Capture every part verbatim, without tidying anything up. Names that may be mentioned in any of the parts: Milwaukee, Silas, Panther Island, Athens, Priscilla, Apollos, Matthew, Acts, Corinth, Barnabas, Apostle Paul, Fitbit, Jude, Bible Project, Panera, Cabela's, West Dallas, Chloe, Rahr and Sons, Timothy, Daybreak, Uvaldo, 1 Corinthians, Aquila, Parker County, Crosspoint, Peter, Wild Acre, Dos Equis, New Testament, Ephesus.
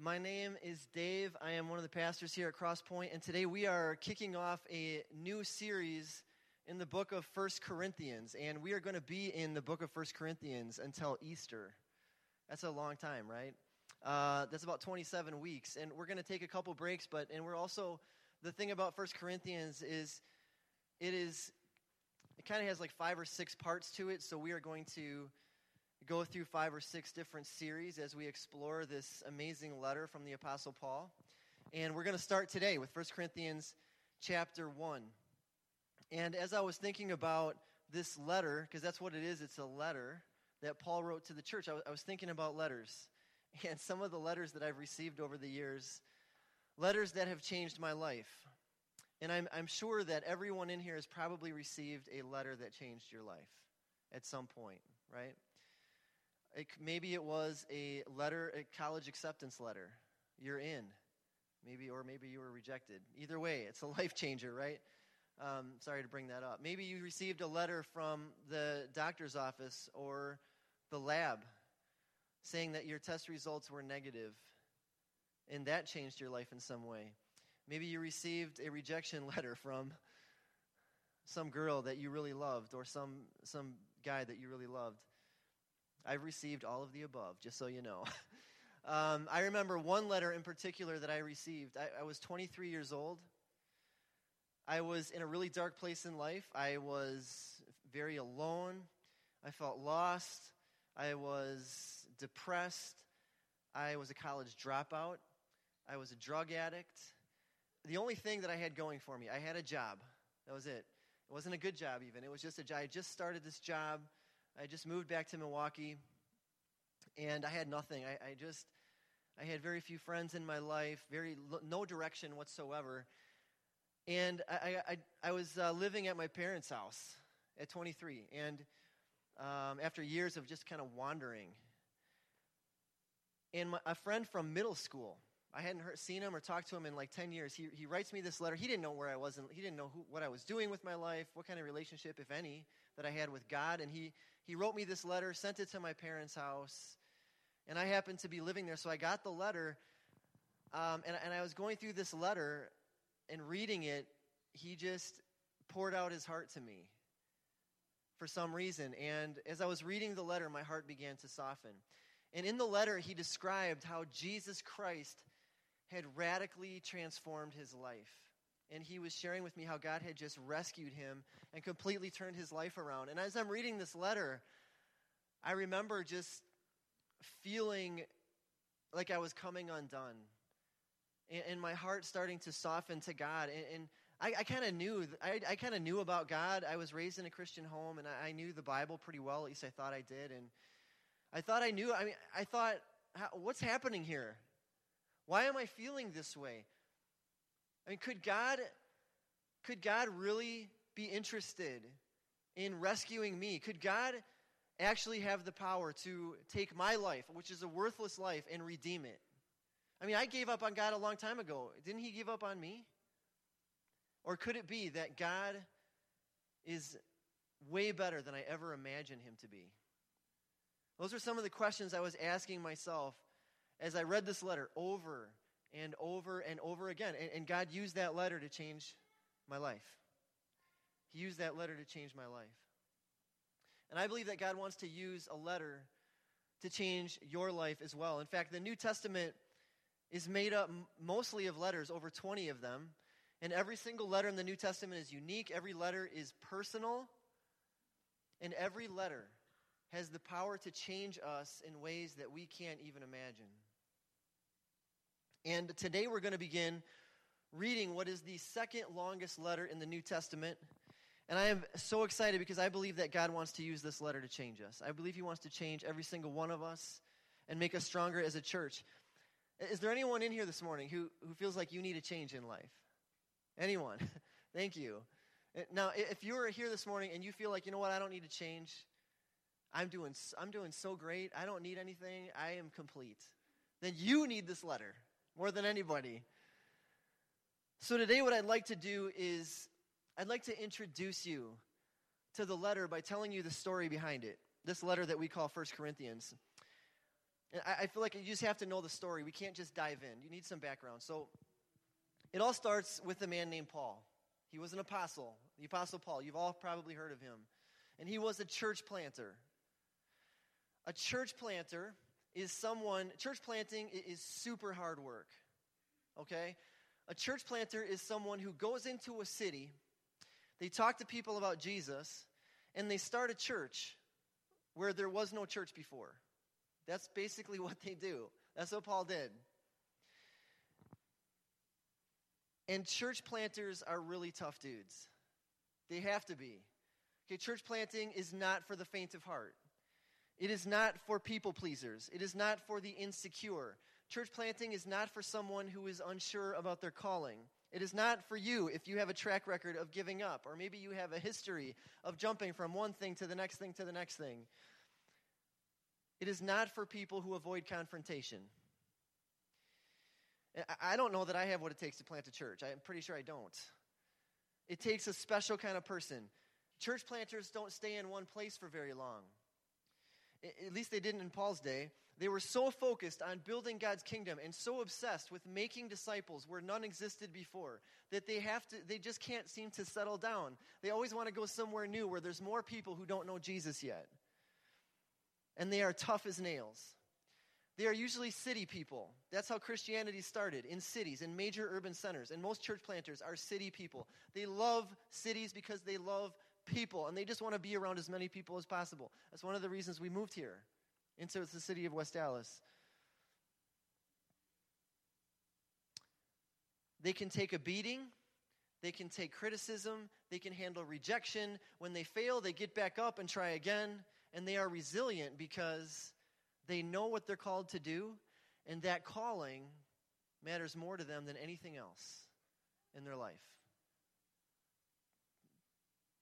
My name is Dave. I am one of the pastors here at Crosspoint, and today we are kicking off a new series in the book of First Corinthians, and we are going to be in the book of First Corinthians until Easter. That's a long time, right? Uh, that's about twenty-seven weeks, and we're going to take a couple breaks, but and we're also, the thing about First Corinthians is it is, it kind of has like five or six parts to it, so we are going to go through five or six different series as we explore this amazing letter from the Apostle Paul. And we're going to start today with First Corinthians chapter one. And as I was thinking about this letter, because that's what it is, it's a letter that Paul wrote to the church. I, w- I was thinking about letters and some of the letters that I've received over the years, letters that have changed my life. And I'm, I'm sure that everyone in here has probably received a letter that changed your life at some point, right? It, maybe it was a letter, a college acceptance letter. You're in, maybe, or maybe you were rejected. Either way, it's a life changer, right? Um, sorry to bring that up. Maybe you received a letter from the doctor's office or the lab saying that your test results were negative, and that changed your life in some way. Maybe you received a rejection letter from some girl that you really loved or some some guy that you really loved. I've received all of the above, just so you know. um, I remember one letter in particular that I received. I, I was twenty-three years old. I was in a really dark place in life. I was very alone. I felt lost. I was depressed. I was a college dropout. I was a drug addict. The only thing that I had going for me, I had a job. That was it. It wasn't a good job even. It was just a job. I just started this job. I just moved back to Milwaukee, and I had nothing. I, I just, I had very few friends in my life, very no direction whatsoever. And I, I, I was uh, living at my parents' house at twenty-three, and um, after years of just kind of wandering, and my, a friend from middle school, I hadn't heard, seen him or talked to him in like ten years. He he writes me this letter. He didn't know where I was, and he didn't know who, what I was doing with my life, what kind of relationship, if any, that I had with God. And he, he wrote me this letter, sent it to my parents' house, and I happened to be living there. So I got the letter, um, and, and I was going through this letter and reading it. He just poured out his heart to me for some reason. And as I was reading the letter, my heart began to soften. And in the letter, he described how Jesus Christ had radically transformed his life. And he was sharing with me how God had just rescued him and completely turned his life around. And as I'm reading this letter, I remember just feeling like I was coming undone, and, and my heart starting to soften to God. And, and I, I kind of knew, I, I kind of knew about God. I was raised in a Christian home, and I, I knew the Bible pretty well. At least I thought I did. And I thought I knew. I mean, I thought, how, what's happening here? Why am I feeling this way? I mean, could God, could God really be interested in rescuing me? Could God actually have the power to take my life, which is a worthless life, and redeem it? I mean, I gave up on God a long time ago. Didn't he give up on me? Or could it be that God is way better than I ever imagined him to be? Those are some of the questions I was asking myself as I read this letter over and over and over again. And, and God used that letter to change my life. He used that letter to change my life. And I believe that God wants to use a letter to change your life as well. In fact, the New Testament is made up mostly of letters, over twenty of them. And every single letter in the New Testament is unique. Every letter is personal. And every letter has the power to change us in ways that we can't even imagine. And today we're going to begin reading what is the second longest letter in the New Testament. And I am so excited because I believe that God wants to use this letter to change us. I believe he wants to change every single one of us and make us stronger as a church. Is there anyone in here this morning who, who feels like you need a change in life? Anyone? Thank you. Now, if you're here this morning and you feel like, you know what, I don't need to change, I'm doing I'm doing so great, I don't need anything, I am complete, then you need this letter more than anybody. So today what I'd like to do is, I'd like to introduce you to the letter by telling you the story behind it, this letter that we call First Corinthians. And I, I feel like you just have to know the story. We can't just dive in. You need some background. So it all starts with a man named Paul. He was an apostle, the Apostle Paul. You've all probably heard of him. And he was a church planter. A church planter is someone, church planting is super hard work, okay? A church planter is someone who goes into a city, they talk to people about Jesus, and they start a church where there was no church before. That's basically what they do. That's what Paul did. And church planters are really tough dudes. They have to be. Okay, church planting is not for the faint of heart. It is not for people pleasers. It is not for the insecure. Church planting is not for someone who is unsure about their calling. It is not for you if you have a track record of giving up, or maybe you have a history of jumping from one thing to the next thing to the next thing. It is not for people who avoid confrontation. I don't know that I have what it takes to plant a church. I'm pretty sure I don't. It takes a special kind of person. Church planters don't stay in one place for very long. At least they didn't in Paul's day. They were so focused on building God's kingdom and so obsessed with making disciples where none existed before that they have to. They just can't seem to settle down. They always want to go somewhere new where there's more people who don't know Jesus yet. And they are tough as nails. They are usually city people. That's how Christianity started, in cities, in major urban centers. And most church planters are city people. They love cities because they love people, and they just want to be around as many people as possible. That's one of the reasons we moved here into the city of West Dallas. They can take a beating. They can take criticism. They can handle rejection. When they fail, they get back up and try again, and they are resilient because they know what they're called to do, and that calling matters more to them than anything else in their life.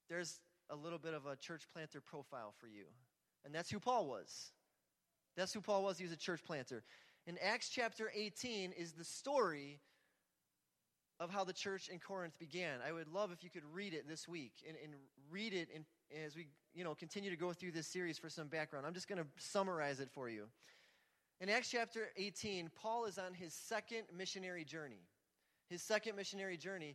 There's a little bit of a church planter profile for you. And that's who Paul was. That's who Paul was. He was a church planter. And Acts chapter eighteen is the story of how the church in Corinth began. I would love if you could read it this week and, and read it in, as we you know continue to go through this series for some background. I'm just going to summarize it for you. In Acts chapter eighteen, Paul is on his second missionary journey. His second missionary journey.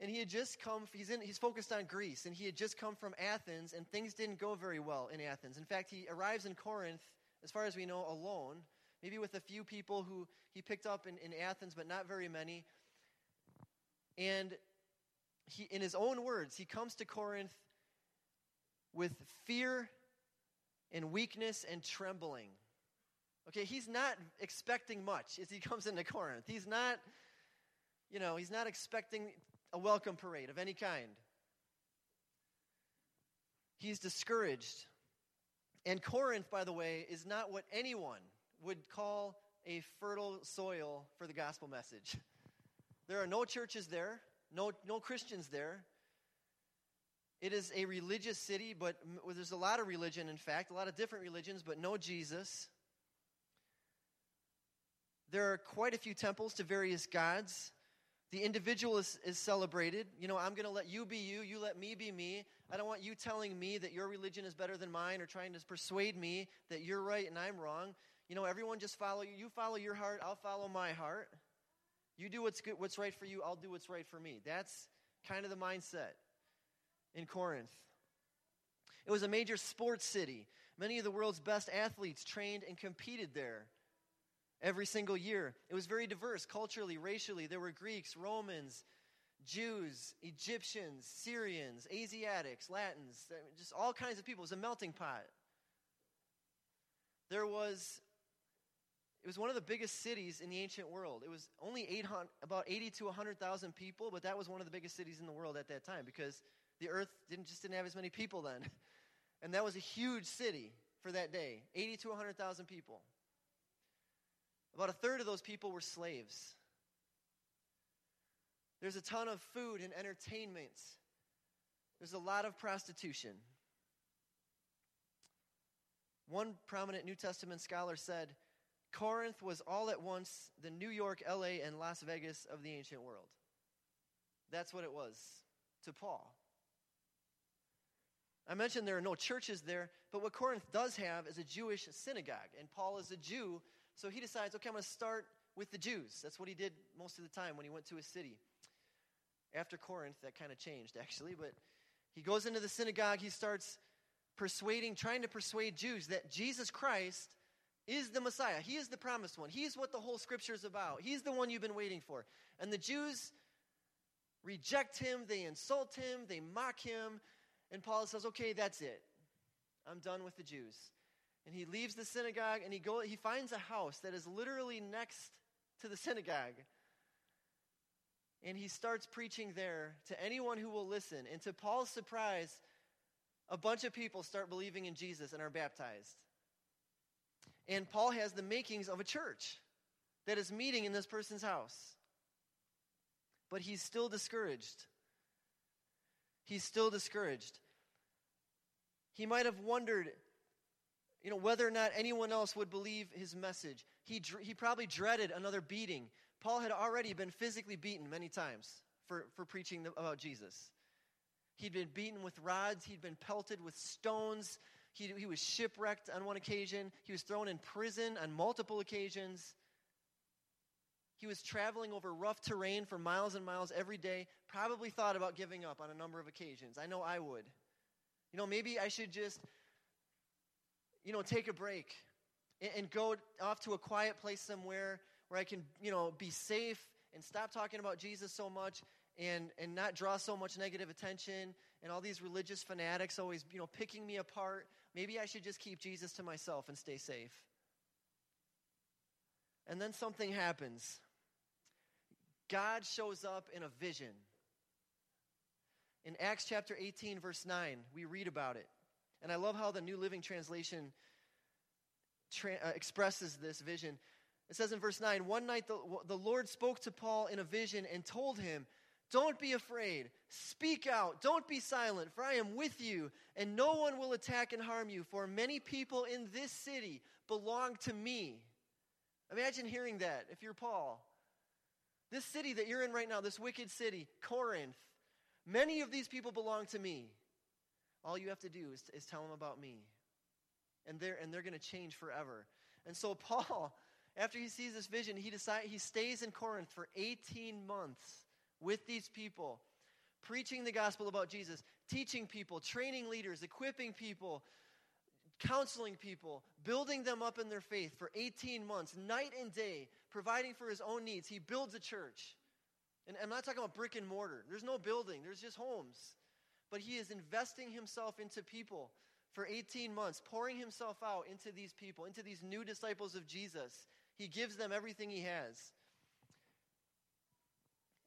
And he had just come, he's, in, he's focused on Greece, and he had just come from Athens, and things didn't go very well in Athens. In fact, he arrives in Corinth, as far as we know, alone, maybe with a few people who he picked up in, in Athens, but not very many. And he, in his own words, he comes to Corinth with fear and weakness and trembling. Okay, he's not expecting much as he comes into Corinth. He's not, you know, he's not expecting a welcome parade of any kind. He's discouraged. And Corinth, by the way, is not what anyone would call a fertile soil for the gospel message. There are no churches there, no no Christians there. It is a religious city, but well, there's a lot of religion, in fact, a lot of different religions, but no Jesus. There are quite a few temples to various gods. The individual is, is celebrated. You know, I'm going to let you be you. You let me be me. I don't want you telling me that your religion is better than mine or trying to persuade me that you're right and I'm wrong. You know, everyone just follow you. You follow your heart. I'll follow my heart. You do what's good, what's right for you. I'll do what's right for me. That's kind of the mindset in Corinth. It was a major sports city. Many of the world's best athletes trained and competed there. Every single year. It was very diverse culturally, racially. There were Greeks, Romans, Jews, Egyptians, Syrians, Asiatics, Latins, I mean, just all kinds of people. It was a melting pot. There was, it was one of the biggest cities in the ancient world. It was only eight hundred, about eighty to one hundred thousand people, but that was one of the biggest cities in the world at that time because the earth didn't just didn't have as many people then. And that was a huge city for that day, eighty to one hundred thousand people. About a third of those people were slaves. There's a ton of food and entertainment. There's a lot of prostitution. One prominent New Testament scholar said, Corinth was all at once the New York, L A, and Las Vegas of the ancient world. That's what it was to Paul. I mentioned there are no churches there, but what Corinth does have is a Jewish synagogue, and Paul is a Jew, so he decides, okay, I'm going to start with the Jews. That's what he did most of the time when he went to a city. After Corinth, that kind of changed, actually, but he goes into the synagogue, he starts persuading, trying to persuade Jews that Jesus Christ is the Messiah. He is the promised one. He's what the whole Scripture is about. He's the one you've been waiting for. And the Jews reject him, they insult him, they mock him, and Paul says, okay, that's it. I'm done with the Jews. And he leaves the synagogue, and he go. He finds a house that is literally next to the synagogue. And he starts preaching there to anyone who will listen. And to Paul's surprise, a bunch of people start believing in Jesus and are baptized. And Paul has the makings of a church that is meeting in this person's house. But he's still discouraged. He's still discouraged. He might have wondered, you know, whether or not anyone else would believe his message. He he probably dreaded another beating. Paul had already been physically beaten many times for, for preaching about Jesus. He'd been beaten with rods. He'd been pelted with stones. He, he was shipwrecked on one occasion. He was thrown in prison on multiple occasions. He was traveling over rough terrain for miles and miles every day, probably thought about giving up on a number of occasions. I know I would. You know, maybe I should just, you know, take a break and, and go off to a quiet place somewhere where I can, you know, be safe and stop talking about Jesus so much and, and not draw so much negative attention and all these religious fanatics always, you know, picking me apart. Maybe I should just keep Jesus to myself and stay safe. And then something happens. God shows up in a vision. In Acts chapter eighteen, verse nine, we read about it. And I love how the New Living Translation tra- uh, expresses this vision. It says in verse nine, one night the, the Lord spoke to Paul in a vision and told him, "Don't be afraid, speak out, don't be silent, for I am with you, and no one will attack and harm you, for many people in this city belong to me." Imagine hearing that if you're Paul. This city that you're in right now, this wicked city, Corinth, many of these people belong to me. All you have to do is, is tell them about me. And they're, and they're going to change forever. And so Paul, after he sees this vision, he decides, he stays in Corinth for eighteen months with these people, preaching the gospel about Jesus, teaching people, training leaders, equipping people, counseling people, building them up in their faith for eighteen months, night and day, providing for his own needs. He builds a church. And I'm not talking about brick and mortar. There's no building. There's just homes. But he is investing himself into people for eighteen months, pouring himself out into these people, into these new disciples of Jesus. He gives them everything he has.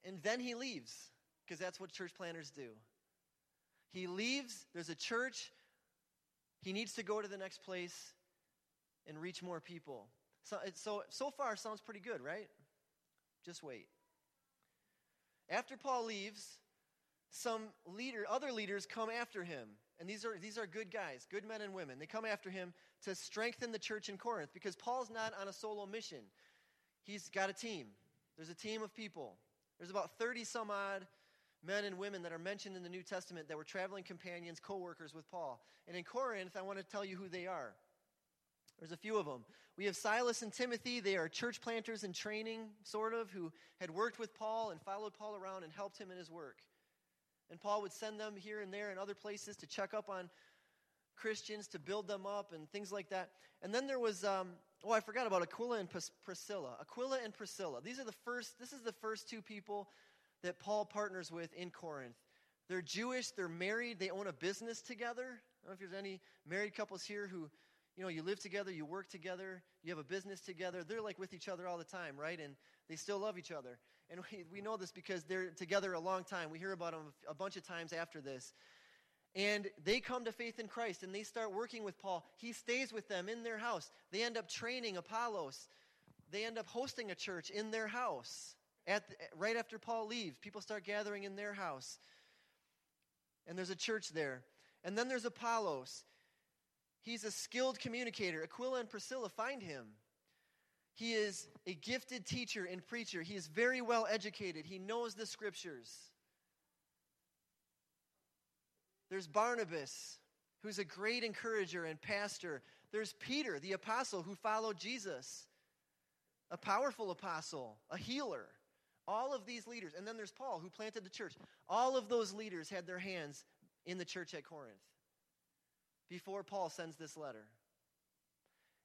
And then he leaves, because that's what church planners do. He leaves. There's a church. He needs to go to the next place and reach more people. So, so, so far, sounds pretty good, right? Just wait. After Paul leaves, some leader, other leaders come after him. And these are, these are good guys, good men and women. They come after him to strengthen the church in Corinth because Paul's not on a solo mission. He's got a team. There's a team of people. There's about thirty some odd men and women that are mentioned in the New Testament that were traveling companions, co-workers with Paul. And in Corinth, I want to tell you who they are. There's a few of them. We have Silas and Timothy. They are church planters in training, sort of, who had worked with Paul and followed Paul around and helped him in his work. And Paul would send them here and there and other places to check up on Christians, to build them up and things like that. And then there was, um, oh, I forgot about Aquila and Pris- Priscilla. Aquila and Priscilla. These are the first, this is the first two people that Paul partners with in Corinth. They're Jewish, they're married, they own a business together. I don't know if there's any married couples here who, you know, you live together, you work together, you have a business together. They're like with each other all the time, right? And they still love each other. And we, we know this because they're together a long time. We hear about them a bunch of times after this. And they come to faith in Christ and they start working with Paul. He stays with them in their house. They end up training Apollos. They end up hosting a church in their house. At the, right after Paul leaves, people start gathering in their house. And there's a church there. And then there's Apollos. He's a skilled communicator. Aquila and Priscilla find him. He is a gifted teacher and preacher. He is very well educated. He knows the scriptures. There's Barnabas. who's a great encourager and pastor. There's Peter, the apostle who followed Jesus, a powerful apostle, a healer. All of these leaders. And then there's Paul, who planted the church. All of those leaders had their hands in the church at Corinth before Paul sends this letter.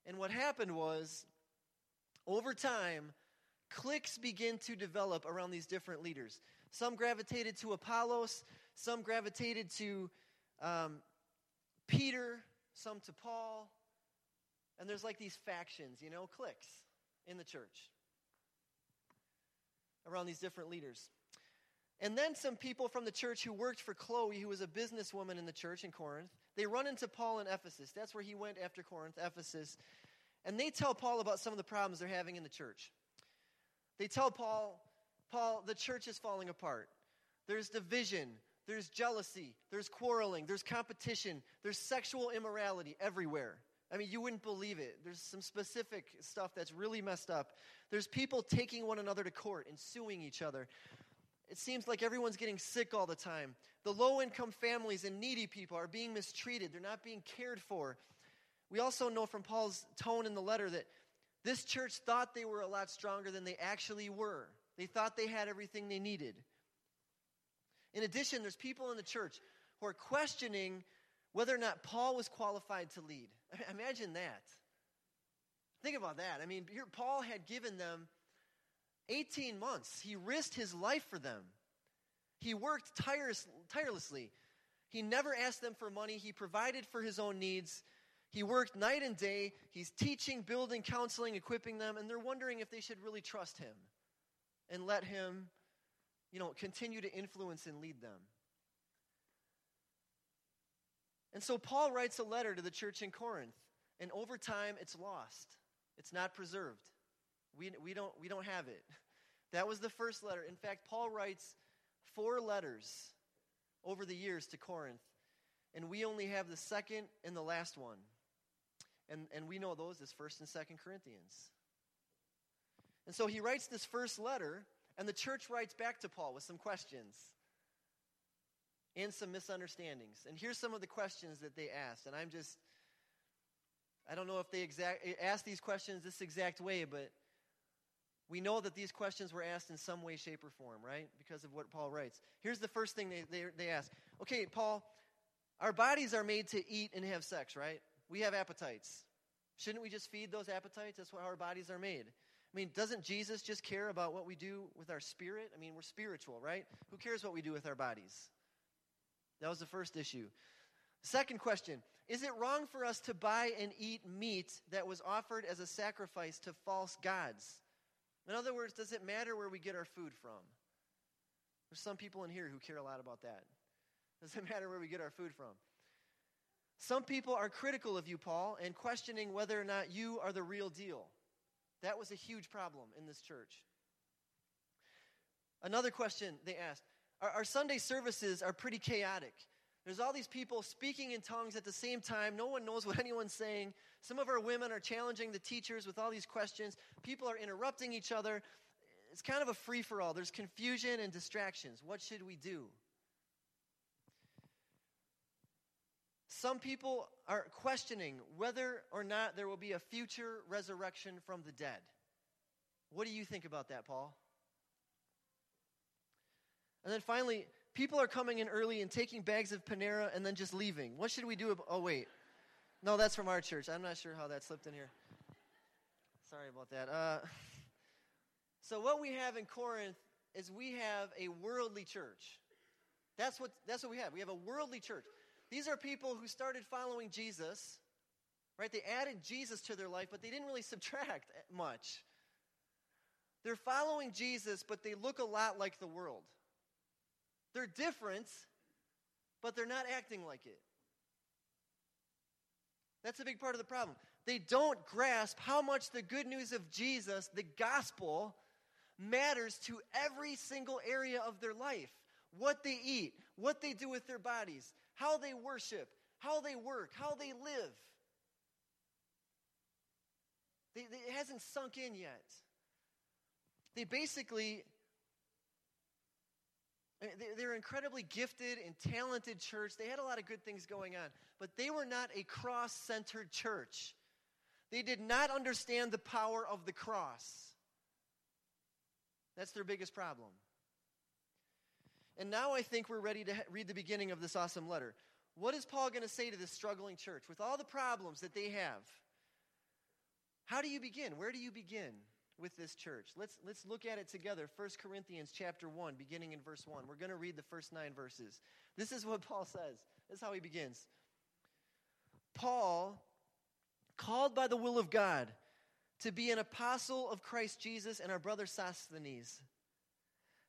And what happened was, over time, cliques begin to develop around these different leaders. Some gravitated to Apollos. Some gravitated to um, Peter. Some to Paul. And there's like these factions, you know, cliques in the church around these different leaders. And then some people from the church who worked for Chloe, who was a businesswoman in the church in Corinth, they run into Paul in Ephesus. That's where he went after Corinth, Ephesus. And they tell Paul about some of the problems they're having in the church. They tell Paul, Paul, the church is falling apart. There's division. There's jealousy. There's quarreling. There's competition. There's sexual immorality everywhere. I mean, you wouldn't believe it. There's some specific stuff that's really messed up. There's people taking one another to court and suing each other. It seems like everyone's getting sick all the time. The low-income families and needy people are being mistreated. They're not being cared for. We also know from Paul's tone in the letter that this church thought they were a lot stronger than they actually were. They thought they had everything they needed. In addition, there's people in the church who are questioning whether or not Paul was qualified to lead. I mean, imagine that. Think about that. I mean, here Paul had given them eighteen months. He risked his life for them. He worked tireless, tirelessly. He never asked them for money. He provided for his own needs. He worked night and day. He's teaching, building, counseling, equipping them, and they're wondering if they should really trust him and let him, you know, continue to influence and lead them. And so Paul writes a letter to the church in Corinth, and over time it's lost. It's not preserved. We, we, don't, we don't have it. That was the first letter. In fact, Paul writes four letters over the years to Corinth, and we only have the second and the last one. And, and we know those as First and Second Corinthians. And so he writes this first letter, and the church writes back to Paul with some questions and some misunderstandings. And here's some of the questions that they asked. And I'm just, I don't know if they exact, asked these questions this exact way, but we know that these questions were asked in some way, shape, or form, right? Because of what Paul writes. Here's the first thing they, they, they ask. Okay, Paul, our bodies are made to eat and have sex, right? We have appetites. Shouldn't we just feed those appetites? That's how our bodies are made. I mean, doesn't Jesus just care about what we do with our spirit? I mean, we're spiritual, right? Who cares what we do with our bodies? That was the first issue. Second question, is it wrong for us to buy and eat meat that was offered as a sacrifice to false gods? In other words, does it matter where we get our food from? There's some people in here who care a lot about that. Does it matter where we get our food from? Some people are critical of you, Paul, and questioning whether or not you are the real deal. That was a huge problem in this church. Another question they asked, Our, our Sunday services are pretty chaotic. There's all these people speaking in tongues at the same time. No one knows what anyone's saying. Some of our women are challenging the teachers with all these questions. People are interrupting each other. It's kind of a free-for-all. There's confusion and distractions. What should we do? Some people are questioning whether or not there will be a future resurrection from the dead. What do you think about that, Paul? And then finally, people are coming in early and taking bags of Panera and then just leaving. What should we do about, oh, wait. No, that's from our church. I'm not sure how that slipped in here. Sorry about that. Uh, so what we have in Corinth is we have a worldly church. That's what, that's what we have. We have a worldly church. These are people who started following Jesus, right? They added Jesus to their life, but they didn't really subtract much. They're following Jesus, but they look a lot like the world. They're different, but they're not acting like it. That's a big part of the problem. They don't grasp how much the good news of Jesus, the gospel, matters to every single area of their life. What they eat, what they do with their bodies, how they worship, how they work, how they live. They, they, it hasn't sunk in yet. They basically They're an incredibly gifted and talented church. They had a lot of good things going on, but they were not a cross-centered church. They did not understand the power of the cross. That's their biggest problem. And now I think we're ready to read the beginning of this awesome letter. What is Paul going to say to this struggling church with all the problems that they have? How do you begin? Where do you begin with this church? Let's let's look at it together. First Corinthians chapter one, beginning in verse one. We're going to read the first nine verses. This is what Paul says. This is how he begins. Paul, called by the will of God to be an apostle of Christ Jesus and our brother Sosthenes,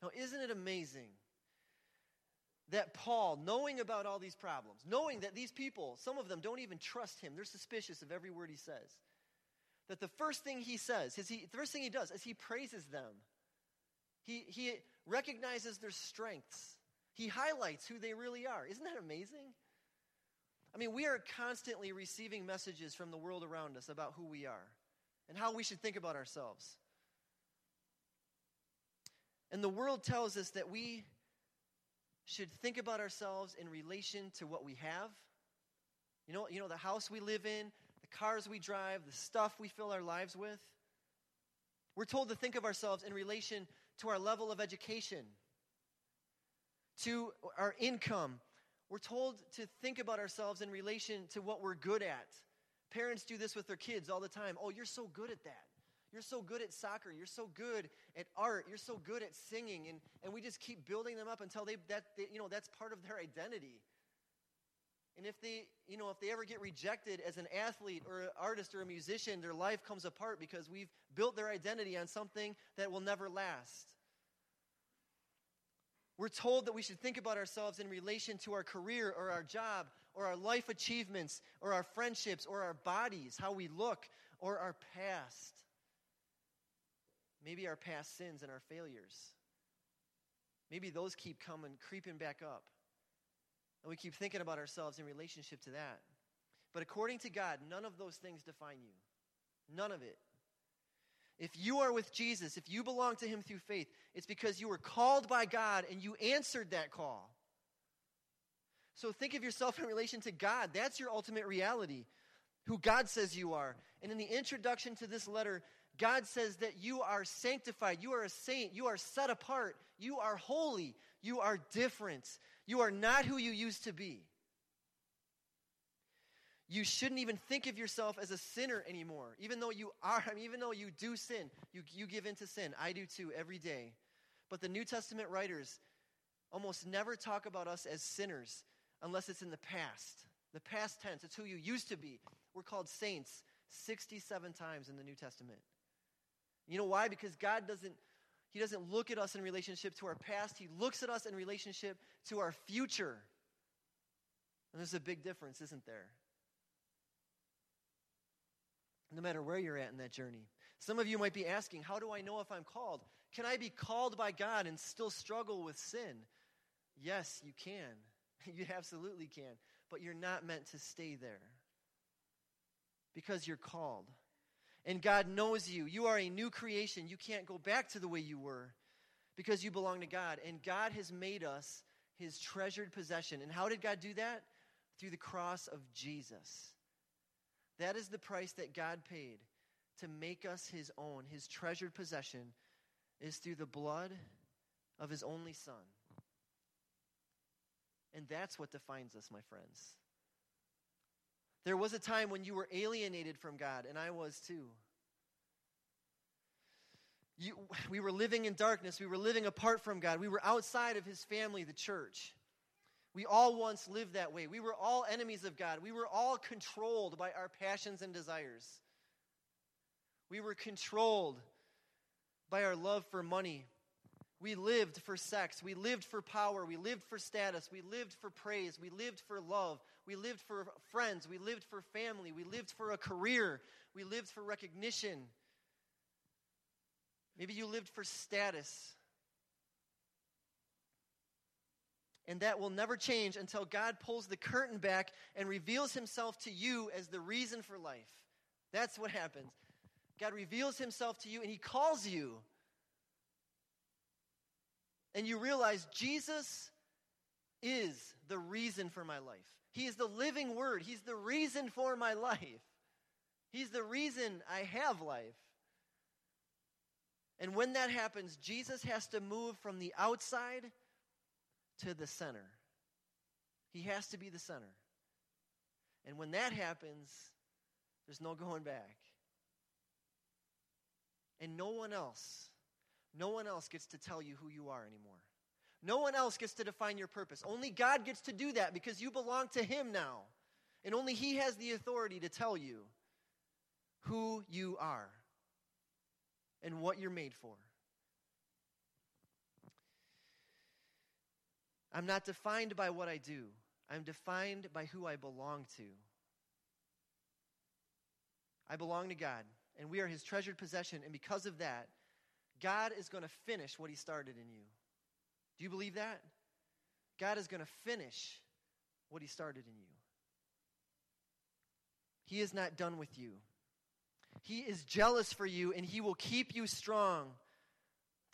Now, isn't it amazing that Paul, knowing about all these problems, knowing that these people, some of them don't even trust him, they're suspicious of every word he says, that the first thing he says, is he, the first thing he does is he praises them. He, he recognizes their strengths. He highlights who they really are. Isn't that amazing? I mean, we are constantly receiving messages from the world around us about who we are and how we should think about ourselves. And the world tells us that we should think about ourselves in relation to what we have. You know, you know, the house we live in, the cars we drive, the stuff we fill our lives with. We're told to think of ourselves in relation to our level of education, to our income. We're told to think about ourselves in relation to what we're good at. Parents do this with their kids all the time. Oh, you're so good at that. You're so good at soccer. You're so good at art. You're so good at singing. And, and we just keep building them up until they that they, you know that's part of their identity. And if they, you know, if they ever get rejected as an athlete or an artist or a musician, their life comes apart because we've built their identity on something that will never last. We're told that we should think about ourselves in relation to our career or our job or our life achievements or our friendships or our bodies, how we look, or our past. Maybe our past sins and our failures. Maybe those keep coming, creeping back up. And we keep thinking about ourselves in relationship to that. But according to God, none of those things define you. None of it. If you are with Jesus, if you belong to him through faith, it's because you were called by God and you answered that call. So think of yourself in relation to God. That's your ultimate reality, who God says you are. And in the introduction to this letter, God says that you are sanctified, you are a saint, you are set apart, you are holy, you are different. You are not who you used to be. You shouldn't even think of yourself as a sinner anymore, even though you are, I mean, even though you do sin. You, you give in to sin. I do too, every day. But the New Testament writers almost never talk about us as sinners unless it's in the past. The past tense, it's who you used to be. We're called saints sixty-seven times in the New Testament. You know why? Because God doesn't, he doesn't look at us in relationship to our past. He looks at us in relationship to our future. And there's a big difference, isn't there? No matter where you're at in that journey. Some of you might be asking, how do I know if I'm called? Can I be called by God and still struggle with sin? Yes, you can. You absolutely can. But you're not meant to stay there because you're called. And God knows you. You are a new creation. You can't go back to the way you were because you belong to God. And God has made us his treasured possession. And how did God do that? Through the cross of Jesus. That is the price that God paid to make us his own. His treasured possession is through the blood of his only Son. And that's what defines us, my friends. There was a time when you were alienated from God, and I was too. You, we were living in darkness. We were living apart from God. We were outside of his family, the church. We all once lived that way. We were all enemies of God. We were all controlled by our passions and desires. We were controlled by our love for money. We lived for sex. We lived for power. We lived for status. We lived for praise. We lived for love. We lived for friends. We lived for family. We lived for a career. We lived for recognition. Maybe you lived for status. And that will never change until God pulls the curtain back and reveals himself to you as the reason for life. That's what happens. God reveals himself to you and he calls you. And you realize Jesus is the reason for my life. He is the living word. He's the reason for my life. He's the reason I have life. And when that happens, Jesus has to move from the outside to the center. He has to be the center. And when that happens, there's no going back. And no one else No one else gets to tell you who you are anymore. No one else gets to define your purpose. Only God gets to do that because you belong to him now. And only he has the authority to tell you who you are and what you're made for. I'm not defined by what I do. I'm defined by who I belong to. I belong to God, and we are his treasured possession, and because of that, God is going to finish what he started in you. Do you believe that? God is going to finish what he started in you. He is not done with you. He is jealous for you, and he will keep you strong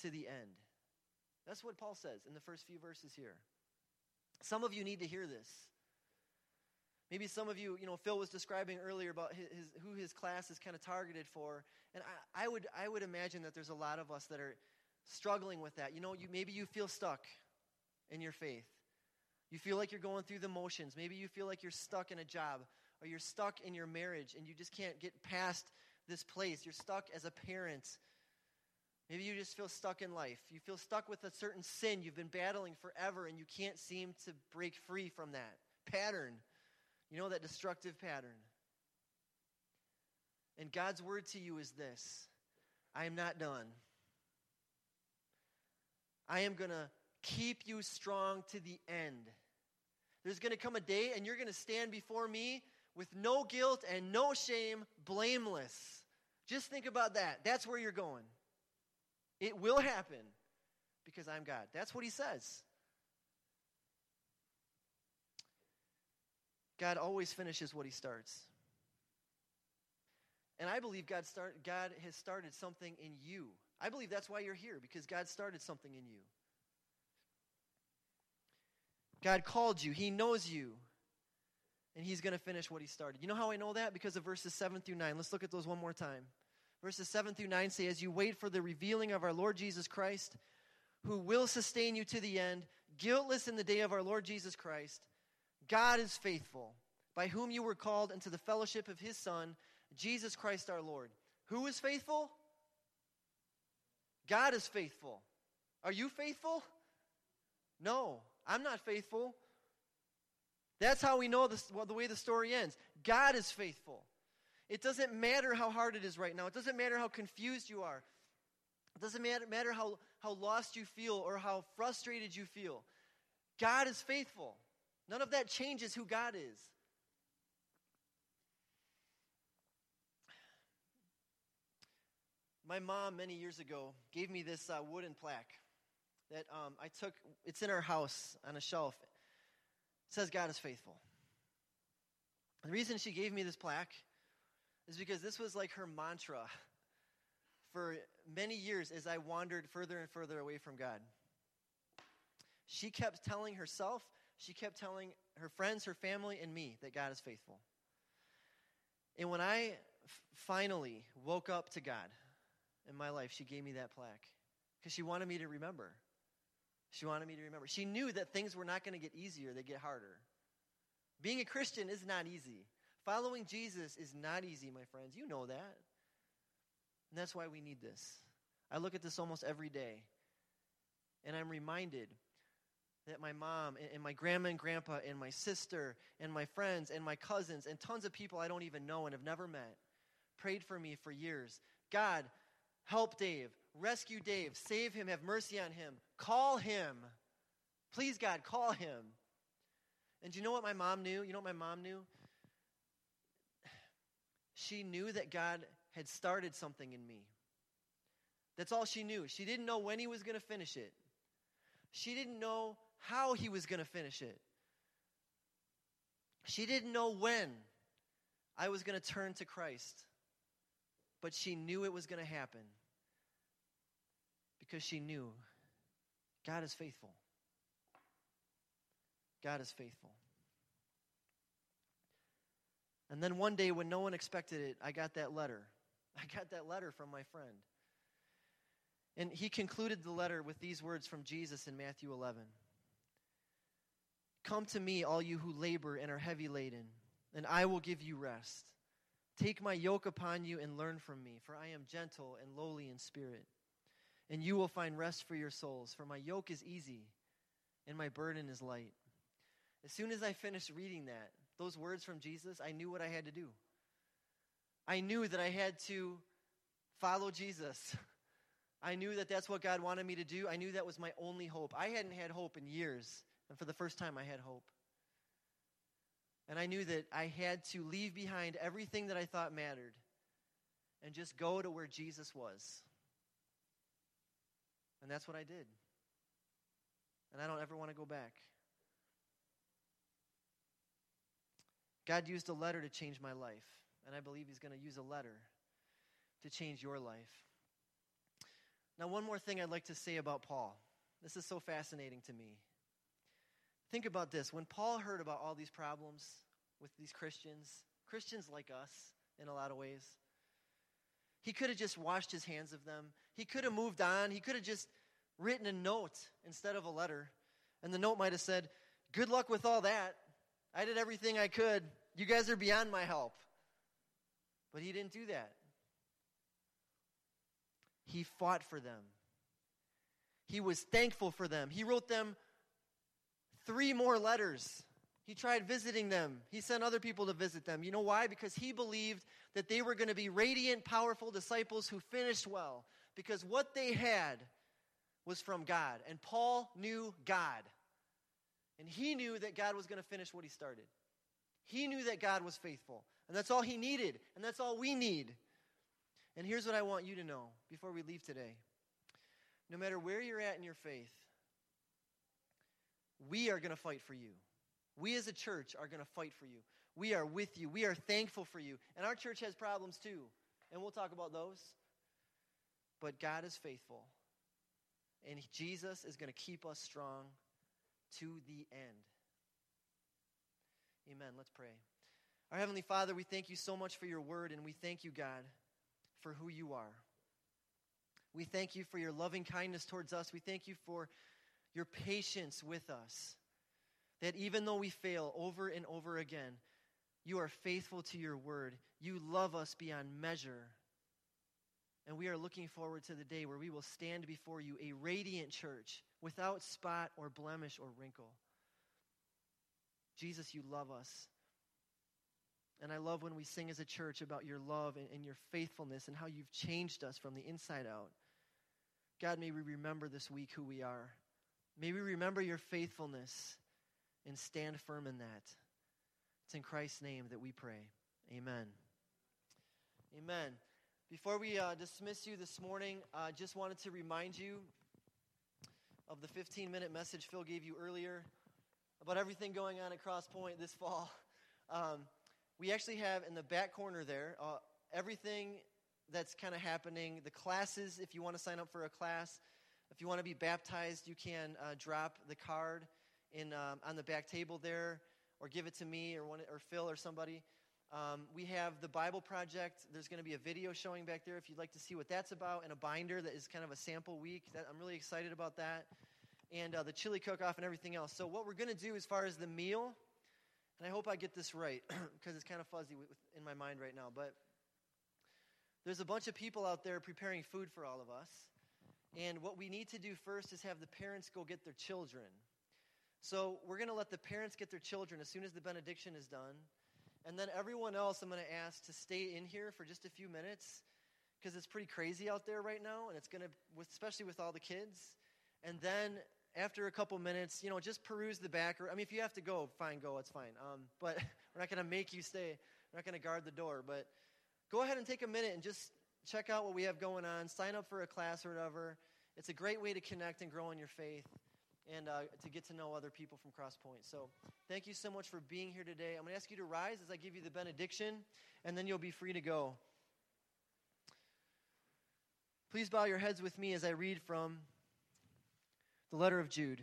to the end. That's what Paul says in the first few verses here. Some of you need to hear this. Maybe some of you, you know, Phil was describing earlier about his, his, who his class is kind of targeted for. And I, I would I would imagine that there's a lot of us that are struggling with that. You know, you, maybe you feel stuck in your faith. You feel like you're going through the motions. Maybe you feel like you're stuck in a job or you're stuck in your marriage and you just can't get past this place. You're stuck as a parent. Maybe you just feel stuck in life. You feel stuck with a certain sin you've been battling forever and you can't seem to break free from that pattern. You know, that destructive pattern. And God's word to you is this: I am not done. I am going to keep you strong to the end. There's going to come a day and you're going to stand before me with no guilt and no shame, blameless. Just think about that. That's where you're going. It will happen because I'm God. That's what he says. God always finishes what he starts. And I believe God start, God has started something in you. I believe that's why you're here, because God started something in you. God called you. He knows you. And he's going to finish what he started. You know how I know that? Because of verses seven through nine. Let's look at those one more time. Verses seven through nine say, as you wait for the revealing of our Lord Jesus Christ, who will sustain you to the end, guiltless in the day of our Lord Jesus Christ, God is faithful, by whom you were called into the fellowship of his Son, Jesus Christ our Lord. Who is faithful? God is faithful. Are you faithful? No, I'm not faithful. That's how we know this, well, the way the story ends. God is faithful. It doesn't matter how hard it is right now. It doesn't matter how confused you are. It doesn't matter, matter how, how lost you feel or how frustrated you feel. God is faithful. None of that changes who God is. My mom, many years ago, gave me this uh, wooden plaque that um, I took. It's in our house on a shelf. It says, God is faithful. The reason she gave me this plaque is because this was like her mantra for many years as I wandered further and further away from God. She kept telling herself, she kept telling her friends, her family, and me that God is faithful. And when I f- finally woke up to God in my life, she gave me that plaque because she wanted me to remember. She wanted me to remember. She knew that things were not going to get easier. They get harder. Being a Christian is not easy. Following Jesus is not easy, my friends. You know that. And that's why we need this. I look at this almost every day. And I'm reminded that my mom and my grandma and grandpa and my sister and my friends and my cousins and tons of people I don't even know and have never met prayed for me for years. God, help Dave. Rescue Dave. Save him. Have mercy on him. Call him. Please, God, call him. And do you know what my mom knew? You know what my mom knew? She knew that God had started something in me. That's all she knew. She didn't know when he was going to finish it. She didn't know how he was going to finish it. She didn't know when I was going to turn to Christ. But she knew it was going to happen. Because she knew God is faithful. God is faithful. And then one day when no one expected it, I got that letter. I got that letter from my friend. And he concluded the letter with these words from Jesus in Matthew eleven. Come to me, all you who labor and are heavy laden, and I will give you rest. Take my yoke upon you and learn from me, for I am gentle and lowly in spirit. And you will find rest for your souls, for my yoke is easy and my burden is light. As soon as I finished reading that, those words from Jesus, I knew what I had to do. I knew that I had to follow Jesus. I knew that that's what God wanted me to do. I knew that was my only hope. I hadn't had hope in years, and for the first time I had hope. And I knew that I had to leave behind everything that I thought mattered and just go to where Jesus was. And that's what I did. And I don't ever want to go back. God used a letter to change my life. And I believe he's going to use a letter to change your life. Now, one more thing I'd like to say about Paul. This is so fascinating to me. Think about this. When Paul heard about all these problems with these Christians, Christians like us in a lot of ways, he could have just washed his hands of them. He could have moved on. He could have just written a note instead of a letter. And the note might have said, good luck with all that. I did everything I could. You guys are beyond my help. But he didn't do that. He fought for them. He was thankful for them. He wrote them three more letters. He tried visiting them. He sent other people to visit them. You know why? Because he believed that they were going to be radiant, powerful disciples who finished well. Because what they had was from God. And Paul knew God. And he knew that God was going to finish what he started. He knew that God was faithful. And that's all he needed. And that's all we need. And here's what I want you to know before we leave today. No matter where you're at in your faith, we are going to fight for you. We as a church are going to fight for you. We are with you. We are thankful for you. And our church has problems too. And we'll talk about those. But God is faithful. And Jesus is going to keep us strong to the end. Amen. Let's pray. Our Heavenly Father, we thank you so much for your word. And we thank you, God, for who you are. We thank you for your loving kindness towards us. We thank you for your patience with us. That even though we fail over and over again, you are faithful to your word. You love us beyond measure. And we are looking forward to the day where we will stand before you, a radiant church, without spot or blemish or wrinkle. Jesus, you love us. And I love when we sing as a church about your love and, and your faithfulness and how you've changed us from the inside out. God, may we remember this week who we are. May we remember your faithfulness. And stand firm in that. It's in Christ's name that we pray. Amen. Amen. Before we uh, dismiss you this morning, I uh, just wanted to remind you of the fifteen-minute message Phil gave you earlier about everything going on at Crosspoint this fall. Um, we actually have in the back corner there uh, everything that's kind of happening, the classes, if you want to sign up for a class. If you want to be baptized, you can uh, drop the card in um, on the back table there, or give it to me or one or Phil or somebody. Um, we have the Bible Project. There's going to be a video showing back there if you'd like to see what that's about, and a binder that is kind of a sample week. That, I'm really excited about that. and uh, the chili cook-off and everything else. So what we're going to do as far as the meal, and I hope I get this right because it's kind of fuzzy with, with, in my mind right now, but there's a bunch of people out there preparing food for all of us, and what we need to do first is have the parents go get their children. So we're going to let the parents get their children as soon as the benediction is done, and then everyone else I'm going to ask to stay in here for just a few minutes because it's pretty crazy out there right now, and it's going to, especially with all the kids, and then after a couple minutes, you know, just peruse the back. Or, I mean, if you have to go, fine, go, it's fine. Um, but we're not going to make you stay. We're not going to guard the door. But go ahead and take a minute and just check out what we have going on. Sign up for a class or whatever. It's a great way to connect and grow in your faith and uh, to get to know other people from Crosspoint. So thank you so much for being here today. I'm going to ask you to rise as I give you the benediction, and then you'll be free to go. Please bow your heads with me as I read from the letter of Jude.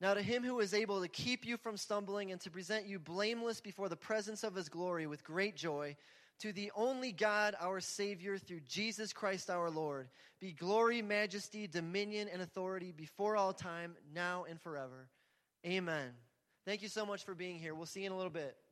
Now to him who is able to keep you from stumbling and to present you blameless before the presence of his glory with great joy, to the only God, our Savior, through Jesus Christ our Lord, be glory, majesty, dominion, and authority before all time, now and forever. Amen. Thank you so much for being here. We'll see you in a little bit.